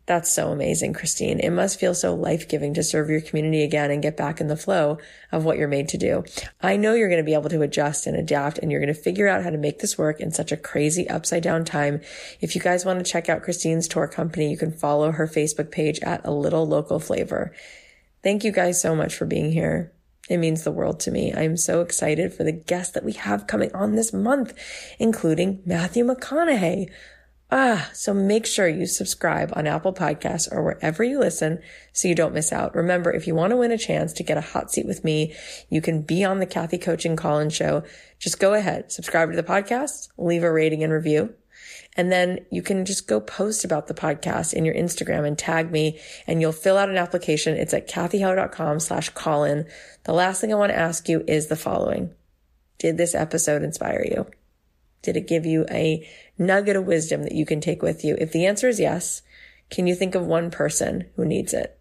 That's so amazing, Christine. It must feel so life-giving to serve your community again and get back in the flow of what you're made to do. I know you're going to be able to adjust and adapt, and you're going to figure out how to make this work in such a crazy upside-down time. If you guys want to check out Christine's tour company, you can follow her Facebook page at A Little Local Flavor. Thank you guys so much for being here. It means the world to me. I'm so excited for the guests that we have coming on this month, including Matthew McConaughey. So make sure you subscribe on Apple Podcasts or wherever you listen so you don't miss out. Remember, if you want to win a chance to get a hot seat with me, you can be on the Kathy Coaching Call-In Show. Just go ahead, subscribe to the podcast, leave a rating and review, and then you can just go post about the podcast in your Instagram and tag me, and you'll fill out an application. It's at kathyhaar.com/call-in. The last thing I want to ask you is the following. Did this episode inspire you? Did it give you a nugget of wisdom that you can take with you? If the answer is yes, can you think of one person who needs it?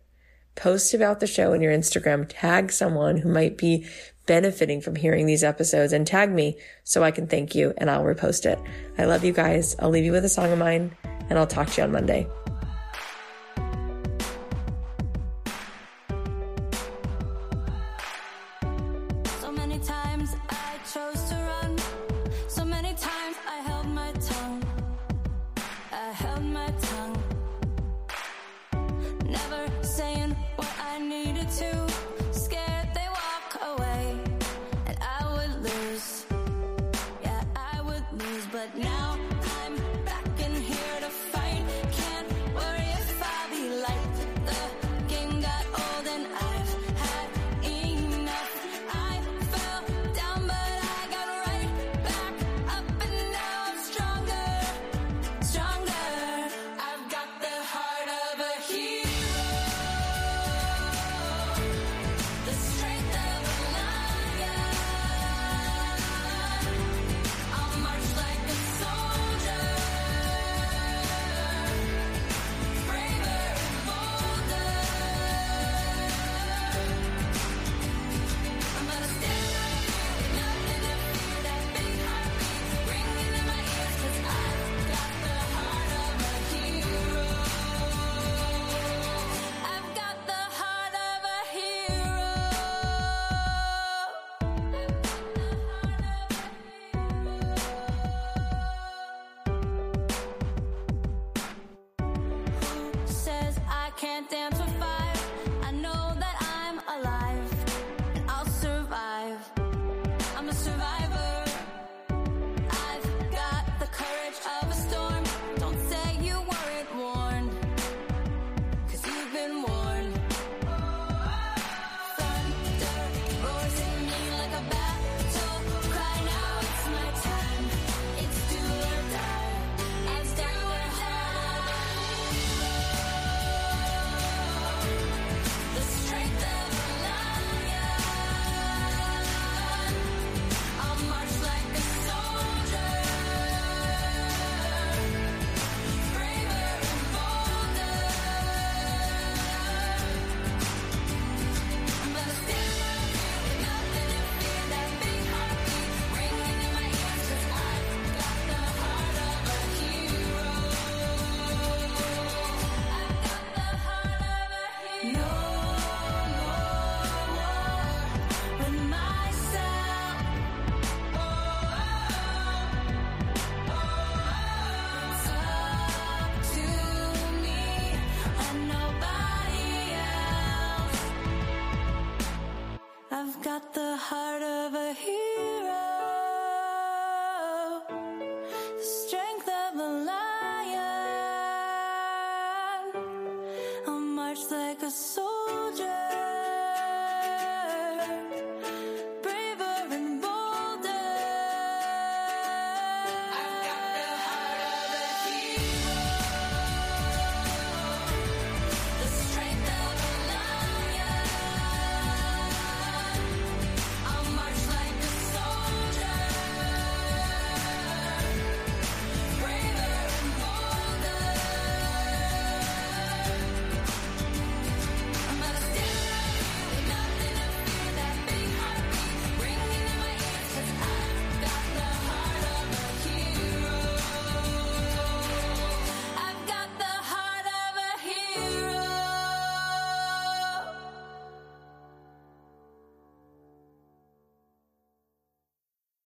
Post about the show in your Instagram, tag someone who might be benefiting from hearing these episodes, and tag me so I can thank you and I'll repost it. I love you guys. I'll leave you with a song of mine, and I'll talk to you on Monday. Never saying what I needed to.